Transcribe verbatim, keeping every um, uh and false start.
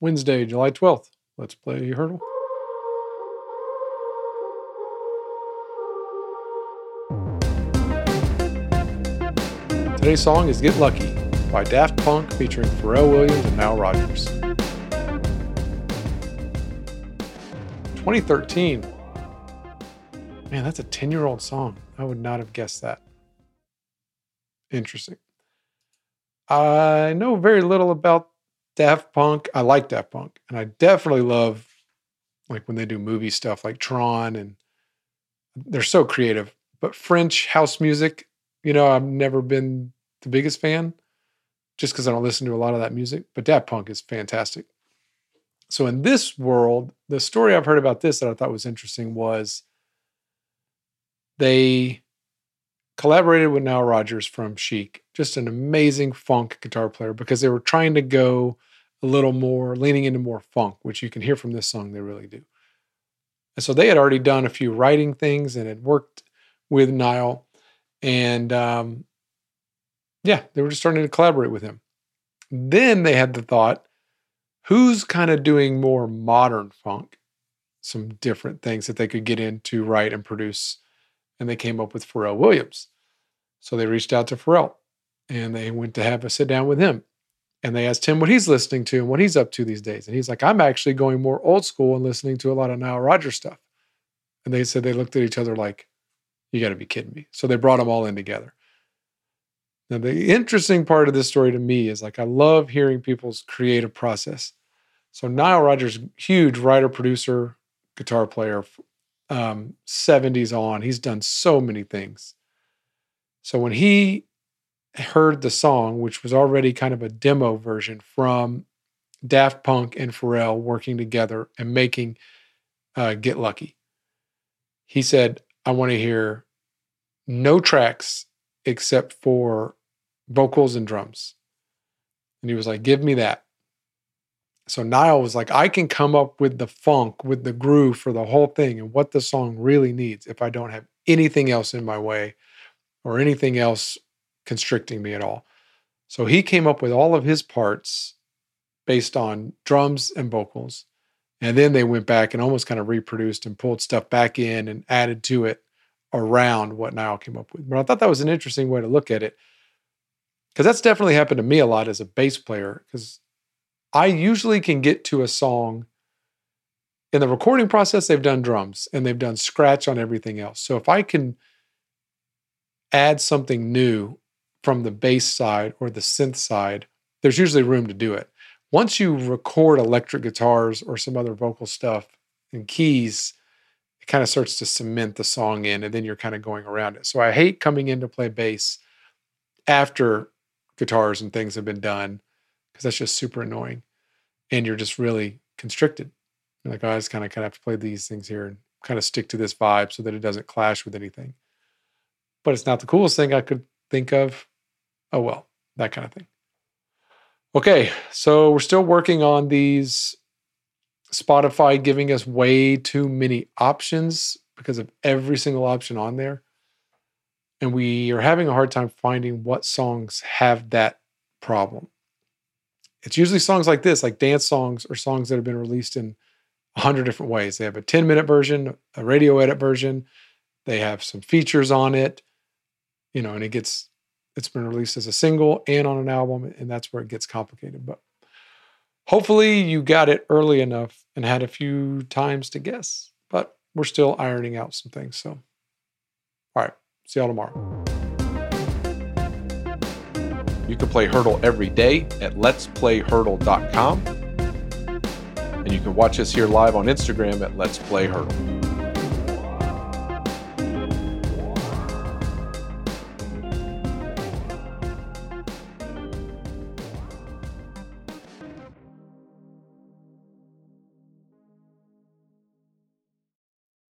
Wednesday, July twelfth. Let's play Heardle. Today's song is Get Lucky by Daft Punk featuring Pharrell Williams and Nile Rodgers. twenty thirteen. Man, that's a ten-year-old song. I would not have guessed that. Interesting. I know very little about Daft Punk. I like Daft Punk, and I definitely love like when they do movie stuff like Tron, and they're so creative. But French house music, you know, I've never been the biggest fan just because I don't listen to a lot of that music. But Daft Punk is fantastic. So in this world, the story I've heard about this that I thought was interesting was they collaborated with Nile Rodgers from Chic, just an amazing funk guitar player, because they were trying to go a little more, leaning into more funk, which you can hear from this song, they really do. And so they had already done a few writing things and had worked with Nile. And um, yeah, they were just starting to collaborate with him. Then they had the thought, who's kind of doing more modern funk, some different things that they could get into, write, and produce. And they came up with Pharrell Williams. So they reached out to Pharrell and they went to have a sit down with him. And they asked him what he's listening to and what he's up to these days. And he's like, I'm actually going more old school and listening to a lot of Nile Rodgers stuff. And they said they looked at each other like, you got to be kidding me. So they brought them all in together. Now, the interesting part of this story to me is like, I love hearing people's creative process. So Nile Rodgers, huge writer, producer, guitar player, Um, seventies on. He's done so many things. So when he heard the song, which was already kind of a demo version from Daft Punk and Pharrell working together and making uh, Get Lucky, he said, I want to hear no tracks except for vocals and drums. And he was like, give me that. So Nile was like, I can come up with the funk, with the groove for the whole thing and what the song really needs if I don't have anything else in my way or anything else constricting me at all. So he came up with all of his parts based on drums and vocals. And then they went back and almost kind of reproduced and pulled stuff back in and added to it around what Nile came up with. But I thought that was an interesting way to look at it, because that's definitely happened to me a lot as a bass player, because I usually can get to a song. In the recording process, they've done drums and they've done scratch on everything else. So if I can add something new from the bass side or the synth side, there's usually room to do it. Once you record electric guitars or some other vocal stuff and keys, it kind of starts to cement the song in, and then you're kind of going around it. So I hate coming in to play bass after guitars and things have been done, because that's just super annoying. And you're just really constricted. You're like, oh, I just kind of kind of have to play these things here and kind of stick to this vibe so that it doesn't clash with anything. But it's not the coolest thing I could think of. Oh, well, that kind of thing. Okay, so we're still working on these. Spotify giving us way too many options because of every single option on there. And we are having a hard time finding what songs have that problem. It's usually songs like this, like dance songs or songs that have been released in a hundred different ways. They have a ten-minute version, a radio edit version. They have some features on it, you know, and it gets, it's been released as a single and on an album, and that's where it gets complicated. But hopefully you got it early enough and had a few times to guess, but we're still ironing out some things. So, all right, see y'all tomorrow. You can play Heardle every day at lets play heardle dot com. And you can watch us here live on Instagram at Let's Play Heardle.